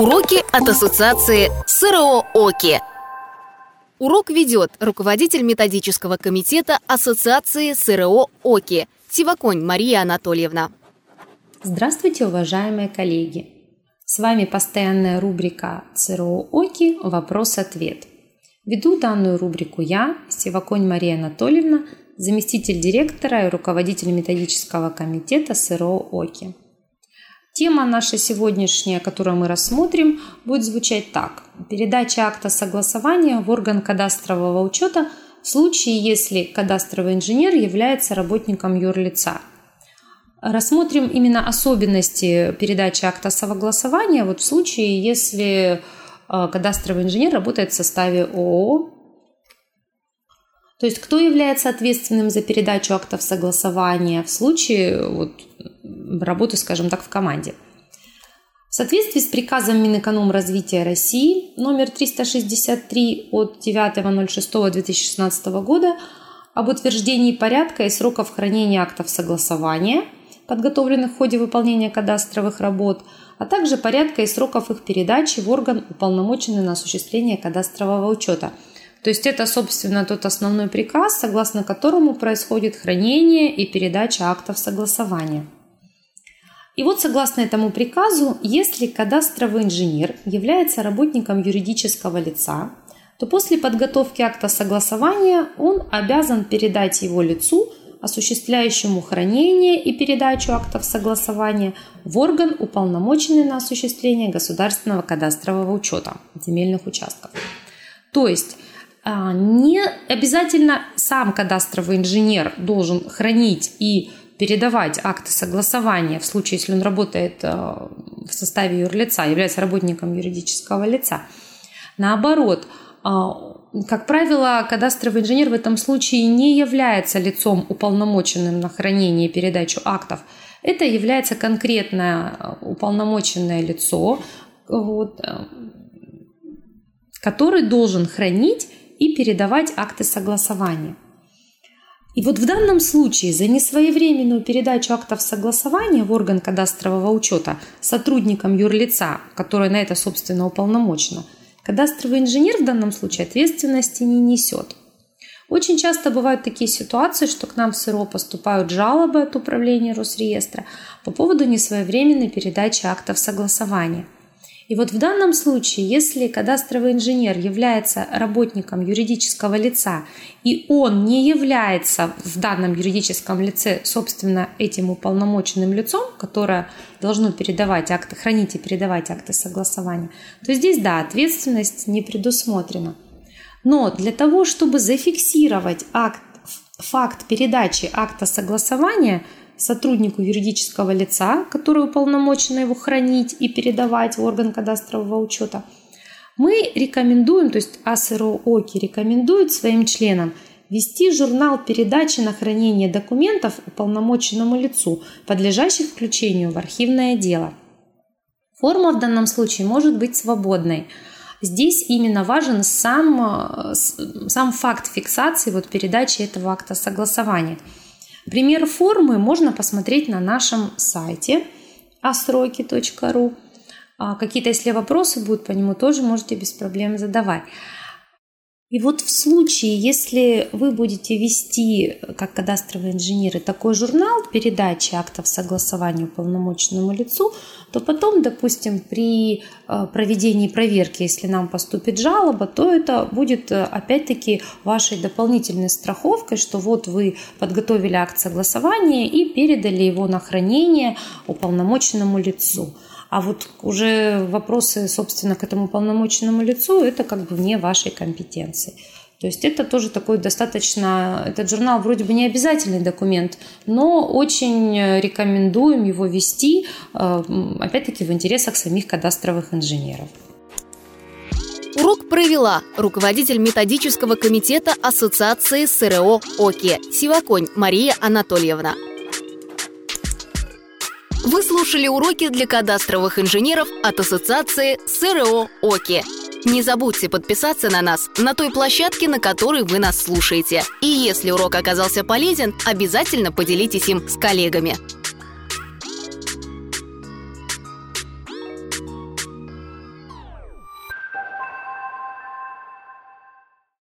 Уроки от ассоциации СРО ОКИ. Урок ведет руководитель методического комитета ассоциации СРО ОКИ Сиваконь Мария Анатольевна. Здравствуйте, уважаемые коллеги! С вами постоянная рубрика СРО ОКИ «Вопрос-ответ». Веду данную рубрику я, Сиваконь Мария Анатольевна, заместитель директора и руководитель методического комитета СРО ОКИ. Тема наша сегодняшняя, которую мы рассмотрим, будет звучать так. Передача акта согласования в орган кадастрового учета в случае, если кадастровый инженер является работником юрлица. Рассмотрим именно особенности передачи акта согласования в случае, если кадастровый инженер работает в составе ООО. То есть кто является ответственным за передачу актов согласования в случае работы, скажем так, в команде. В соответствии с приказом Минэкономразвития России номер 363 от 9.06.2016 года об утверждении порядка и сроков хранения актов согласования, подготовленных в ходе выполнения кадастровых работ, а также порядка и сроков их передачи в орган, уполномоченный на осуществление кадастрового учета. То есть это, собственно, тот основной приказ, согласно которому происходит хранение и передача актов согласования. И согласно этому приказу, если кадастровый инженер является работником юридического лица, то после подготовки акта согласования он обязан передать его лицу, осуществляющему хранение и передачу актов согласования, в орган, уполномоченный на осуществление государственного кадастрового учета земельных участков. То есть не обязательно сам кадастровый инженер должен хранить и передавать акты согласования в случае, если он работает в составе юрлица, является работником юридического лица. Наоборот, как правило, кадастровый инженер в этом случае не является лицом, уполномоченным на хранение и передачу актов. Это является конкретное уполномоченное лицо, который должен хранить и передавать акты согласования. И в данном случае за несвоевременную передачу актов согласования в орган кадастрового учета сотрудникам юрлица, которое на это, собственно, уполномочено, кадастровый инженер в данном случае ответственности не несет. Очень часто бывают такие ситуации, что к нам в СРО поступают жалобы от управления Росреестра по поводу несвоевременной передачи актов согласования. И в данном случае, если кадастровый инженер является работником юридического лица, и он не является в данном юридическом лице, собственно, этим уполномоченным лицом, которое должно передавать акты, хранить и передавать акты согласования, то здесь, да, ответственность не предусмотрена. Но для того, чтобы зафиксировать факт передачи акта согласования сотруднику юридического лица, который уполномочен его хранить и передавать в орган кадастрового учета, мы рекомендуем, то есть АСРО ОКИ рекомендует своим членам вести журнал передачи на хранение документов уполномоченному лицу, подлежащих включению в архивное дело. Форма в данном случае может быть свободной. Здесь именно важен сам факт фиксации передачи этого акта согласования. Пример формы можно посмотреть на нашем сайте astroki.ru. Какие-то, если вопросы будут по нему, тоже можете без проблем задавать. И в случае, если вы будете вести, как кадастровые инженеры, такой журнал передачи актов согласования уполномоченному лицу, то потом, допустим, при проведении проверки, если нам поступит жалоба, то это будет опять-таки вашей дополнительной страховкой, что вы подготовили акт согласования и передали его на хранение уполномоченному лицу. А уже вопросы, собственно, к этому уполномоченному лицу, это вне вашей компетенции. То есть это тоже такой достаточно, этот журнал вроде бы не обязательный документ, но очень рекомендуем его вести, опять-таки, в интересах самих кадастровых инженеров. Урок провела руководитель методического комитета ассоциации СРО ОКИ Сиваконь Мария Анатольевна. Вы слушали уроки для кадастровых инженеров от ассоциации СРО ОКИ. Не забудьте подписаться на нас на той площадке, на которой вы нас слушаете. И если урок оказался полезен, обязательно поделитесь им с коллегами.